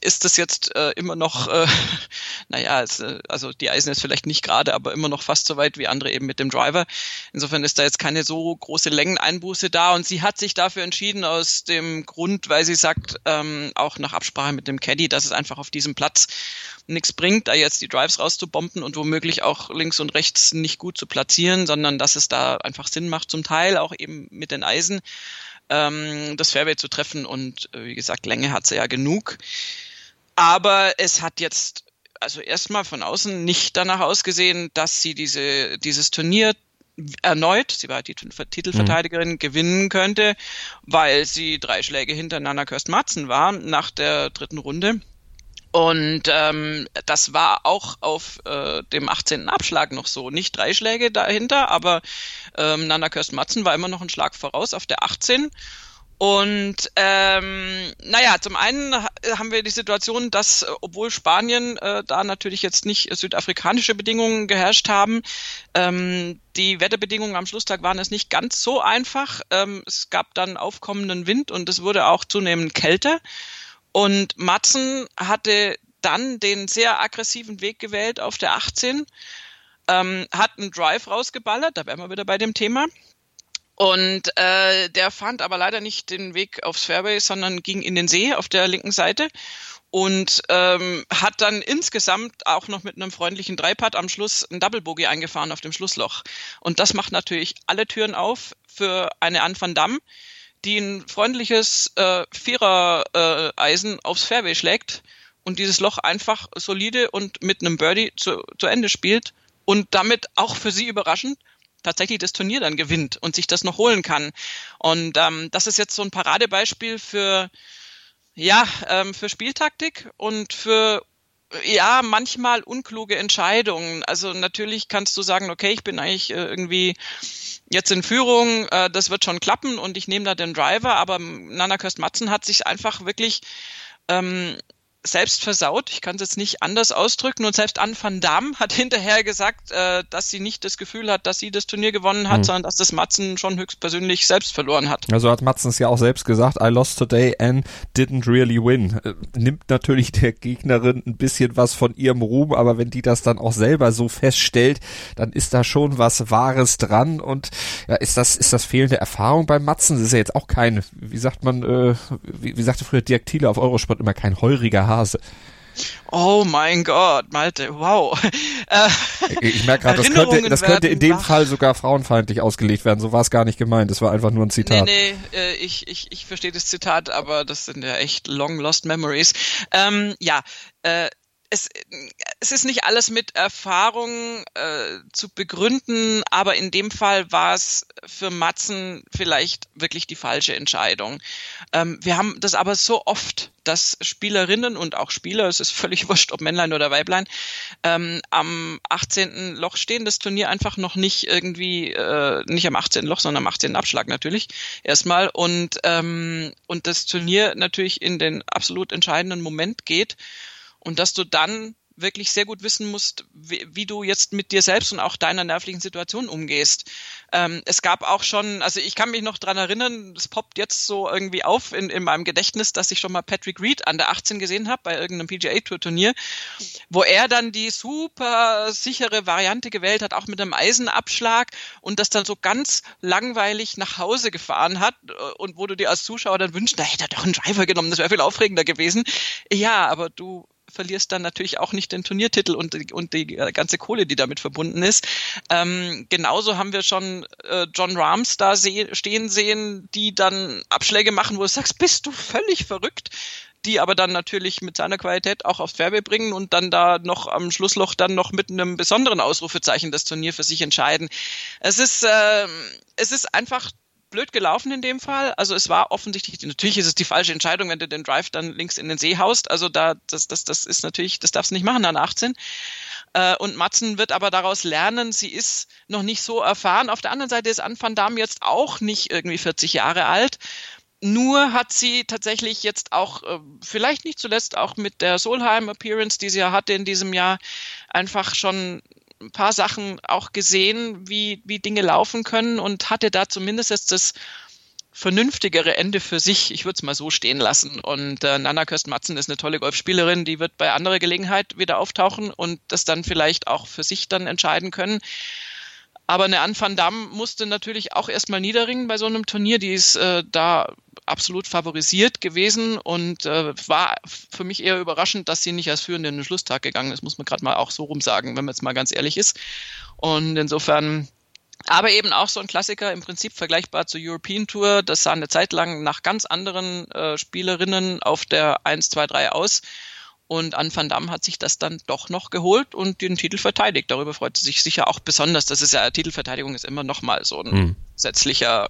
ist das jetzt immer noch, also die Eisen ist vielleicht nicht gerade, aber immer noch fast so weit wie andere eben mit dem Driver. Insofern ist da jetzt keine so große Längeneinbuße da und sie hat sich dafür entschieden aus dem Grund, weil sie sagt, auch nach Absprache mit dem Caddy, dass es einfach auf diesem Platz nichts bringt, da jetzt die Drives rauszubomben und womöglich auch links und rechts nicht gut zu platzieren, sondern dass es da einfach Sinn macht, zum Teil auch eben mit den Eisen das Fairway zu treffen und wie gesagt, Länge hat sie ja genug. Aber es hat jetzt also erstmal von außen nicht danach ausgesehen, dass sie dieses Turnier erneut, sie war die Titelverteidigerin, gewinnen könnte, weil sie 3 Schläge hinter Nanna Koerstz Madsen war nach der dritten Runde. Und das war auch auf dem 18. Abschlag noch so. Nicht 3 Schläge dahinter, aber Nanna Koerstz Madsen war immer noch einen Schlag voraus auf der 18. Und zum einen haben wir die Situation, dass obwohl Spanien da natürlich jetzt nicht südafrikanische Bedingungen geherrscht haben, die Wetterbedingungen am Schlusstag waren es nicht ganz so einfach. Es gab dann aufkommenden Wind und es wurde auch zunehmend kälter. Und Madsen hatte dann den sehr aggressiven Weg gewählt auf der 18, hat einen Drive rausgeballert, da wären wir wieder bei dem Thema. Und der fand aber leider nicht den Weg aufs Fairway, sondern ging in den See auf der linken Seite und hat dann insgesamt auch noch mit einem freundlichen Dreipad am Schluss einen Double Bogey eingefahren auf dem Schlussloch. Und das macht natürlich alle Türen auf für eine Anne van Dam, die ein freundliches Vierer-Eisen aufs Fairway schlägt und dieses Loch einfach solide und mit einem Birdie zu Ende spielt und damit auch für sie überraschend tatsächlich das Turnier dann gewinnt und sich das noch holen kann. Und das ist jetzt so ein Paradebeispiel für Spieltaktik und für manchmal unkluge Entscheidungen. Also natürlich kannst du sagen, okay, ich bin eigentlich irgendwie jetzt in Führung, das wird schon klappen und ich nehme da den Driver, aber Nanna Koerstz Madsen hat sich einfach wirklich selbst versaut, ich kann es jetzt nicht anders ausdrücken, und selbst Anne van Dam hat hinterher gesagt, dass sie nicht das Gefühl hat, dass sie das Turnier gewonnen hat, sondern dass das Madsen schon höchstpersönlich selbst verloren hat. Also hat Madsen es ja auch selbst gesagt, I lost today and didn't really win. Nimmt natürlich der Gegnerin ein bisschen was von ihrem Ruhm, aber wenn die das dann auch selber so feststellt, dann ist da schon was Wahres dran und ja, ist das fehlende Erfahrung bei Madsen? Das ist ja jetzt auch kein, wie sagt man, wie sagte früher Dirk Thiele auf Eurosport immer, kein heuriger Hase. Oh mein Gott, Malte, wow. Ich merke gerade, das könnte in dem Fall sogar frauenfeindlich ausgelegt werden. So war es gar nicht gemeint. Das war einfach nur ein Zitat. Nee, ich verstehe das Zitat, aber das sind ja echt long lost memories. Es ist nicht alles mit Erfahrung zu begründen, aber in dem Fall war es für Madsen vielleicht wirklich die falsche Entscheidung. Wir haben das aber so oft, dass Spielerinnen und auch Spieler, es ist völlig wurscht, ob Männlein oder Weiblein, am 18. Loch stehen, das Turnier einfach noch nicht irgendwie, nicht am 18. Loch, sondern am 18. Abschlag natürlich erstmal und das Turnier natürlich in den absolut entscheidenden Moment geht. Und dass du dann wirklich sehr gut wissen musst, wie du jetzt mit dir selbst und auch deiner nervlichen Situation umgehst. Es gab auch schon, also ich kann mich noch dran erinnern, es poppt jetzt so irgendwie auf in meinem Gedächtnis, dass ich schon mal Patrick Reed an der 18 gesehen habe bei irgendeinem PGA-Tour-Turnier, wo er dann die super sichere Variante gewählt hat, auch mit einem Eisenabschlag und das dann so ganz langweilig nach Hause gefahren hat und wo du dir als Zuschauer dann wünschst, da hätte er doch einen Driver genommen, das wäre viel aufregender gewesen. Ja, aber du verlierst dann natürlich auch nicht den Turniertitel und die ganze Kohle, die damit verbunden ist. Genauso haben wir schon John Rahms da stehen sehen, die dann Abschläge machen, wo du sagst, bist du völlig verrückt, die aber dann natürlich mit seiner Qualität auch aufs Fairway bringen und dann da noch am Schlussloch dann noch mit einem besonderen Ausrufezeichen das Turnier für sich entscheiden. Es ist einfach blöd gelaufen in dem Fall. Also es war offensichtlich, natürlich ist es die falsche Entscheidung, wenn du den Drive dann links in den See haust. Also da, das ist natürlich, das darfst du nicht machen an 18. Und Madsen wird aber daraus lernen, sie ist noch nicht so erfahren. Auf der anderen Seite ist Anne van Dam jetzt auch nicht irgendwie 40 Jahre alt. Nur hat sie tatsächlich jetzt auch, vielleicht nicht zuletzt auch mit der Solheim-Appearance, die sie ja hatte in diesem Jahr, einfach schon ein paar Sachen auch gesehen, wie Dinge laufen können und hatte da zumindest jetzt das vernünftigere Ende für sich. Ich würde es mal so stehen lassen. Und Nanna Koerstz Madsen ist eine tolle Golfspielerin, die wird bei anderer Gelegenheit wieder auftauchen und das dann vielleicht auch für sich dann entscheiden können. Aber eine Anne van Dam musste natürlich auch erstmal niederringen bei so einem Turnier. Die ist da absolut favorisiert gewesen und war für mich eher überraschend, dass sie nicht als Führende in den Schlusstag gegangen ist, muss man gerade mal auch so rum sagen, wenn man jetzt mal ganz ehrlich ist. Und insofern, aber eben auch so ein Klassiker, im Prinzip vergleichbar zur European Tour. Das sah eine Zeit lang nach ganz anderen Spielerinnen auf der 1, 2, 3 aus. Und Anne van Dam hat sich das dann doch noch geholt und den Titel verteidigt. Darüber freut sie sich sicher auch besonders. Das ist ja, Titelverteidigung ist immer nochmal so ein grundsätzlicher,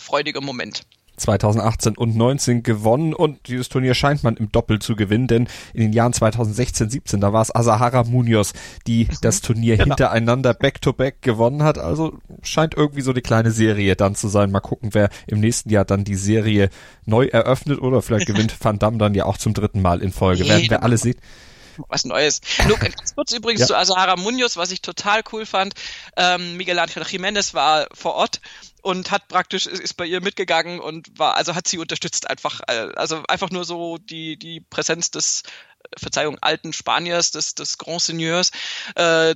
freudiger Moment. 2018 und 19 gewonnen und dieses Turnier scheint man im Doppel zu gewinnen, denn in den Jahren 2016, 17, da war es Azahara Munoz, die das Turnier hintereinander back-to-back gewonnen hat, also scheint irgendwie so eine kleine Serie dann zu sein. Mal gucken, wer im nächsten Jahr dann die Serie neu eröffnet oder vielleicht gewinnt Van Dam dann ja auch zum dritten Mal in Folge, werden wir alle sehen. Was Neues. Luke, ganz kurz übrigens zu Azahara Munoz, was ich total cool fand. Miguel Ángel Jiménez war vor Ort und hat praktisch, ist bei ihr mitgegangen und war, also hat sie unterstützt einfach, also einfach nur so die Präsenz des, Verzeihung, alten Spaniers, des Grand Seigneurs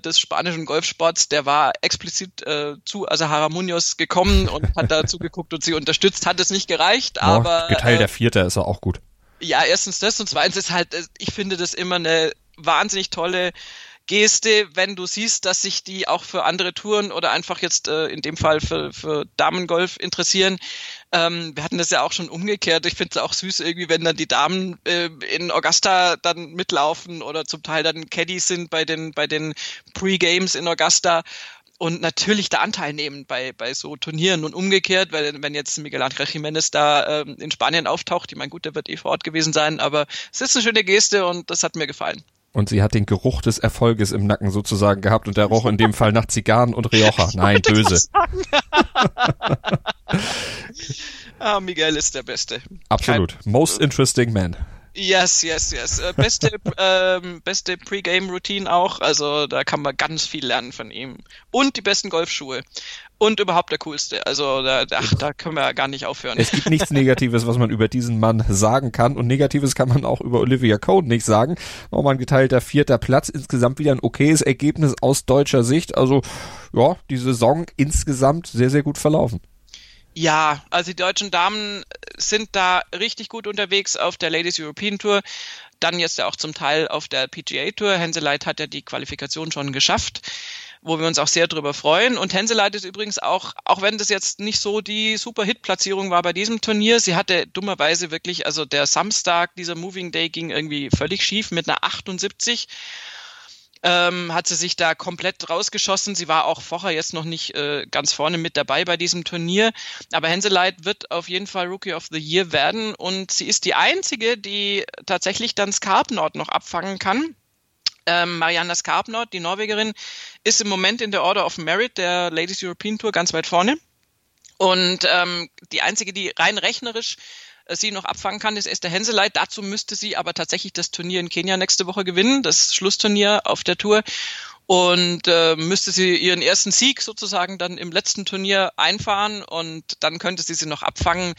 des spanischen Golfsports, der war explizit zu Azahara Munoz gekommen und hat da zugeguckt und sie unterstützt, hat es nicht gereicht, aber... Geteilter Vierter ist er auch gut. Ja, erstens das und zweitens ist halt, ich finde das immer eine wahnsinnig tolle Geste, wenn du siehst, dass sich die auch für andere Touren oder einfach jetzt in dem Fall für Damengolf interessieren. Wir hatten das ja auch schon umgekehrt. Ich finde es auch süß irgendwie, wenn dann die Damen in Augusta dann mitlaufen oder zum Teil dann Caddies sind bei den Pre-Games in Augusta. Und natürlich da Anteil nehmen bei so Turnieren und umgekehrt, weil wenn jetzt Miguel Ángel Jiménez da in Spanien auftaucht, ich meine, gut, der wird eh vor Ort gewesen sein, aber es ist eine schöne Geste und das hat mir gefallen. Und sie hat den Geruch des Erfolges im Nacken sozusagen gehabt und der roch in dem Fall nach Zigarren und Rioja. Nein, böse. Ah, Miguel ist der Beste. Absolut. Most interesting man. Yes, yes, yes. Beste Pre-Game-Routine auch. Also da kann man ganz viel lernen von ihm. Und die besten Golfschuhe. Und überhaupt der Coolste. Also da können wir gar nicht aufhören. Es gibt nichts Negatives, was man über diesen Mann sagen kann. Und Negatives kann man auch über Olivia Cohn nicht sagen. Nochmal ein geteilter vierter Platz. Insgesamt wieder ein okayes Ergebnis aus deutscher Sicht. Also ja, die Saison insgesamt sehr, sehr gut verlaufen. Ja, also die deutschen Damen sind da richtig gut unterwegs auf der Ladies European Tour, dann jetzt ja auch zum Teil auf der PGA Tour. Henseleit hat ja die Qualifikation schon geschafft, wo wir uns auch sehr drüber freuen. Und Henseleit ist übrigens auch wenn das jetzt nicht so die Super-Hit-Platzierung war bei diesem Turnier, sie hatte dummerweise wirklich, also der Samstag, dieser Moving Day ging irgendwie völlig schief mit einer 78. Hat sie sich da komplett rausgeschossen. Sie war auch vorher jetzt noch nicht ganz vorne mit dabei bei diesem Turnier. Aber Henseleit wird auf jeden Fall Rookie of the Year werden und sie ist die Einzige, die tatsächlich dann Skarpnord noch abfangen kann. Marianna Skarpnord, die Norwegerin, ist im Moment in der Order of Merit der Ladies European Tour ganz weit vorne und die Einzige, die rein rechnerisch sie noch abfangen kann, ist Esther Henseleit. Dazu müsste sie aber tatsächlich das Turnier in Kenia nächste Woche gewinnen, das Schlussturnier auf der Tour. Und müsste sie ihren ersten Sieg sozusagen dann im letzten Turnier einfahren und dann könnte sie noch abfangen.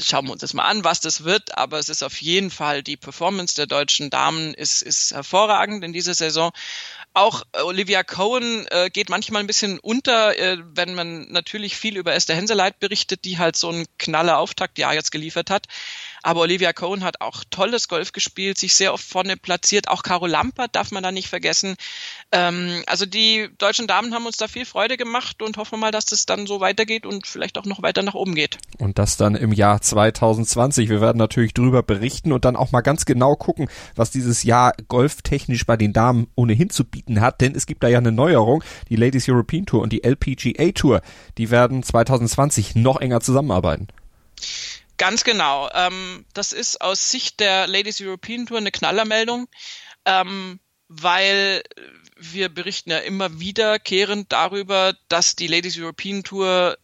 Schauen wir uns das mal an, was das wird, aber es ist auf jeden Fall, die Performance der deutschen Damen ist hervorragend in dieser Saison. Auch Olivia Cohn geht manchmal ein bisschen unter, wenn man natürlich viel über Esther Henseleit berichtet, die halt so einen knaller Auftaktjahr jetzt geliefert hat. Aber Olivia Cohn hat auch tolles Golf gespielt, sich sehr oft vorne platziert. Auch Caro Lampert darf man da nicht vergessen. Also die deutschen Damen haben uns da viel Freude gemacht und hoffen mal, dass das dann so weitergeht und vielleicht auch noch weiter nach oben geht. Und das dann im Jahr 2020. Wir werden natürlich drüber berichten und dann auch mal ganz genau gucken, was dieses Jahr golftechnisch bei den Damen ohnehin zu bieten hat. Denn es gibt da ja eine Neuerung. Die Ladies European Tour und die LPGA Tour, die werden 2020 noch enger zusammenarbeiten. Ganz genau. Das ist aus Sicht der Ladies European Tour eine Knallermeldung, weil wir berichten ja immer wiederkehrend darüber, dass die Ladies European Tour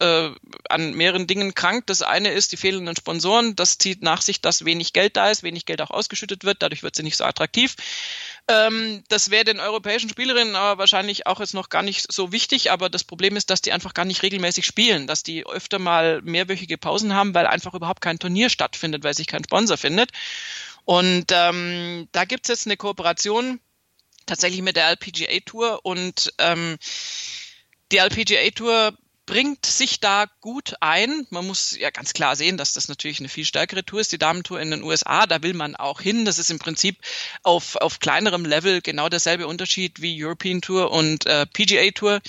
an mehreren Dingen krankt. Das eine ist die fehlenden Sponsoren. Das zieht nach sich, dass wenig Geld da ist, wenig Geld auch ausgeschüttet wird. Dadurch wird sie nicht so attraktiv. Das wäre den europäischen Spielerinnen aber wahrscheinlich auch jetzt noch gar nicht so wichtig, aber das Problem ist, dass die einfach gar nicht regelmäßig spielen, dass die öfter mal mehrwöchige Pausen haben, weil einfach überhaupt kein Turnier stattfindet, weil sich kein Sponsor findet. Und da gibt es jetzt eine Kooperation tatsächlich mit der LPGA Tour und die LPGA Tour bringt sich da gut ein. Man muss ja ganz klar sehen, dass das natürlich eine viel stärkere Tour ist, die Damentour in den USA. Da will man auch hin. Das ist im Prinzip auf kleinerem Level genau derselbe Unterschied wie European Tour und PGA Tour.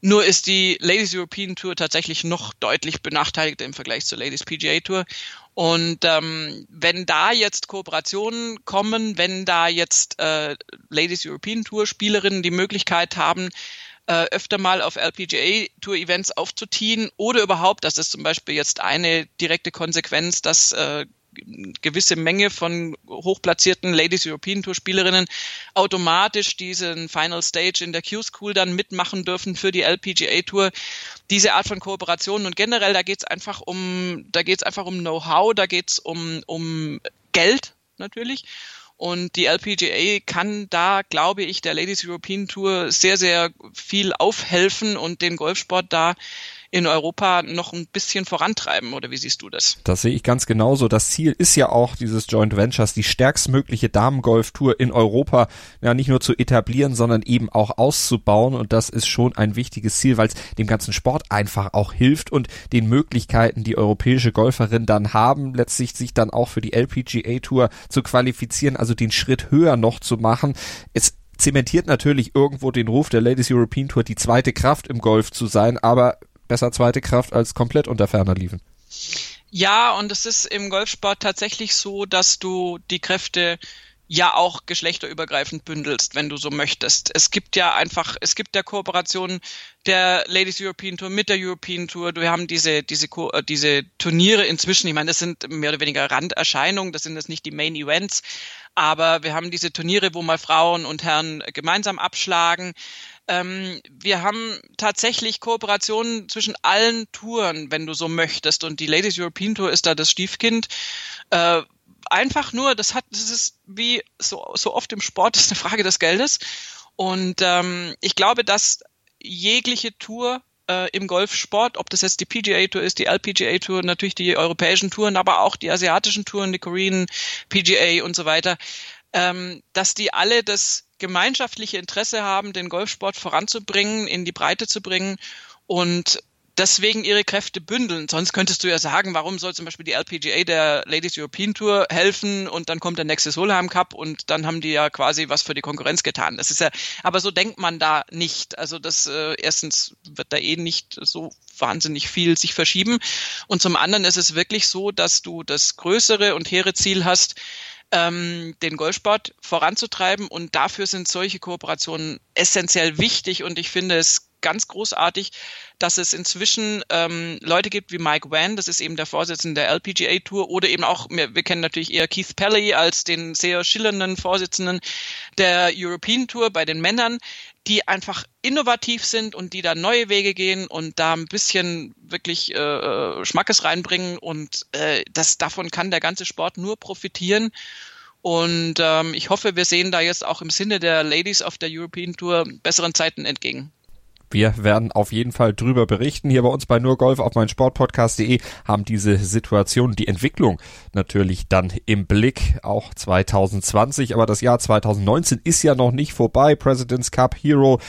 Nur ist die Ladies European Tour tatsächlich noch deutlich benachteiligt im Vergleich zur Ladies PGA Tour. Und wenn da jetzt Kooperationen kommen, wenn da jetzt Ladies European Tour Spielerinnen die Möglichkeit haben, öfter mal auf LPGA-Tour-Events aufzutiehen oder überhaupt, das ist zum Beispiel jetzt eine direkte Konsequenz, dass gewisse Menge von hochplatzierten Ladies European Tour Spielerinnen automatisch diesen Final Stage in der Q-School dann mitmachen dürfen für die LPGA Tour. Diese Art von Kooperationen und generell, da geht's einfach um Know-how, da geht's um Geld natürlich. Und die LPGA kann da, glaube ich, der Ladies European Tour sehr, sehr viel aufhelfen und den Golfsport da in Europa noch ein bisschen vorantreiben, oder wie siehst du das? Das sehe ich ganz genauso. Das Ziel ist ja auch dieses Joint Ventures, die stärkstmögliche Damengolftour in Europa ja nicht nur zu etablieren, sondern eben auch auszubauen. Und das ist schon ein wichtiges Ziel, weil es dem ganzen Sport einfach auch hilft und den Möglichkeiten, die europäische Golferinnen dann haben, letztlich sich dann auch für die LPGA Tour zu qualifizieren, also den Schritt höher noch zu machen. Es zementiert natürlich irgendwo den Ruf der Ladies European Tour, die zweite Kraft im Golf zu sein, aber besser zweite Kraft als komplett unter ferner liefen. Ja, und es ist im Golfsport tatsächlich so, dass du die Kräfte ja auch geschlechterübergreifend bündelst, wenn du so möchtest. Es gibt ja Kooperationen der Ladies European Tour mit der European Tour. Wir haben diese Turniere inzwischen. Ich meine, das sind mehr oder weniger Randerscheinungen. Das sind jetzt nicht die Main Events. Aber wir haben diese Turniere, wo mal Frauen und Herren gemeinsam abschlagen. Wir haben tatsächlich Kooperationen zwischen allen Touren, wenn du so möchtest. Und die Ladies European Tour ist da das Stiefkind. Einfach nur, das ist wie so oft im Sport, das ist eine Frage des Geldes. Und ich glaube, dass jegliche Tour im Golfsport, ob das jetzt die PGA Tour ist, die LPGA Tour, natürlich die europäischen Touren, aber auch die asiatischen Touren, die Korean PGA und so weiter, dass die alle das gemeinschaftliche Interesse haben, den Golfsport voranzubringen, in die Breite zu bringen und deswegen ihre Kräfte bündeln. Sonst könntest du ja sagen, warum soll zum Beispiel die LPGA der Ladies European Tour helfen und dann kommt der nächste Solheim Cup und dann haben die ja quasi was für die Konkurrenz getan. Das ist ja, aber so denkt man da nicht. Also das erstens wird da nicht so wahnsinnig viel sich verschieben und zum anderen ist es wirklich so, dass du das größere und hehre Ziel hast, den Golfsport voranzutreiben und dafür sind solche Kooperationen essentiell wichtig und ich finde es ganz großartig, dass es inzwischen Leute gibt wie Mike Vann, das ist eben der Vorsitzende der LPGA Tour, oder eben auch, wir kennen natürlich eher Keith Pelley als den sehr schillernden Vorsitzenden der European Tour bei den Männern, die einfach innovativ sind und die da neue Wege gehen und da ein bisschen wirklich Schmackes reinbringen und davon kann der ganze Sport nur profitieren. Und ich hoffe, wir sehen da jetzt auch im Sinne der Ladies auf der European Tour besseren Zeiten entgegen. Wir werden auf jeden Fall drüber berichten. Hier bei uns bei Nur Golf auf meinsportpodcast.de haben diese Situation, die Entwicklung natürlich dann im Blick, auch 2020. Aber das Jahr 2019 ist ja noch nicht vorbei. Presidents Cup, Hero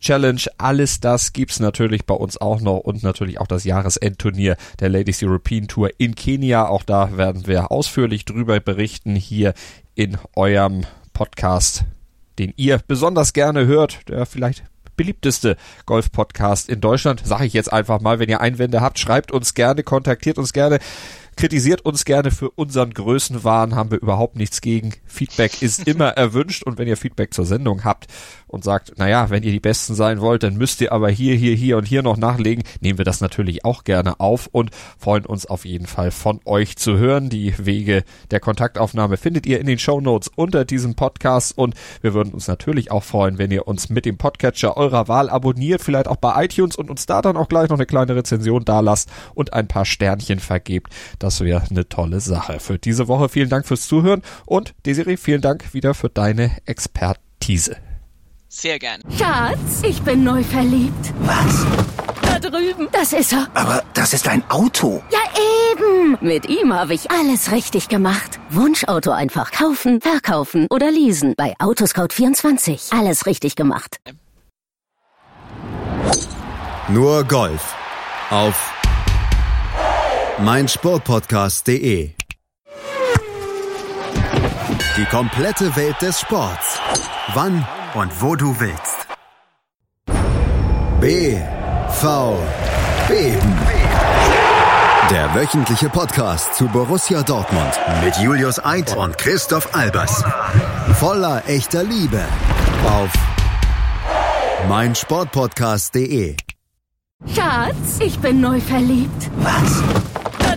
Challenge, alles das gibt's natürlich bei uns auch noch und natürlich auch das Jahresendturnier der Ladies European Tour in Kenia. Auch da werden wir ausführlich drüber berichten hier in eurem Podcast, den ihr besonders gerne hört, der vielleicht beliebteste Golf-Podcast in Deutschland, sage ich jetzt einfach mal. Wenn ihr Einwände habt, schreibt uns gerne, kontaktiert uns gerne, kritisiert uns gerne für unseren Größenwahn, haben wir überhaupt nichts gegen. Feedback ist immer erwünscht und wenn ihr Feedback zur Sendung habt und sagt, naja, wenn ihr die Besten sein wollt, dann müsst ihr aber hier und hier noch nachlegen, nehmen wir das natürlich auch gerne auf und freuen uns auf jeden Fall von euch zu hören. Die Wege der Kontaktaufnahme findet ihr in den Shownotes unter diesem Podcast und wir würden uns natürlich auch freuen, wenn ihr uns mit dem Podcatcher eurer Wahl abonniert, vielleicht auch bei iTunes und uns da dann auch gleich noch eine kleine Rezension dalasst und ein paar Sternchen vergebt. Das wäre eine tolle Sache für diese Woche. Vielen Dank fürs Zuhören und Desiree, vielen Dank wieder für deine Expertise. Sehr gern. Schatz, ich bin neu verliebt. Was? Da drüben. Das ist er. Aber das ist ein Auto. Ja eben. Mit ihm habe ich alles richtig gemacht. Wunschauto einfach kaufen, verkaufen oder leasen. Bei Autoscout24. Alles richtig gemacht. Nur Golf. Auf meinsportpodcast.de. Die komplette Welt des Sports. Wann und wo du willst. BVB. Der wöchentliche Podcast zu Borussia Dortmund mit Julius Eid und Christoph Albers. Voller echter Liebe auf meinsportpodcast.de. Schatz, ich bin neu verliebt. Was? Da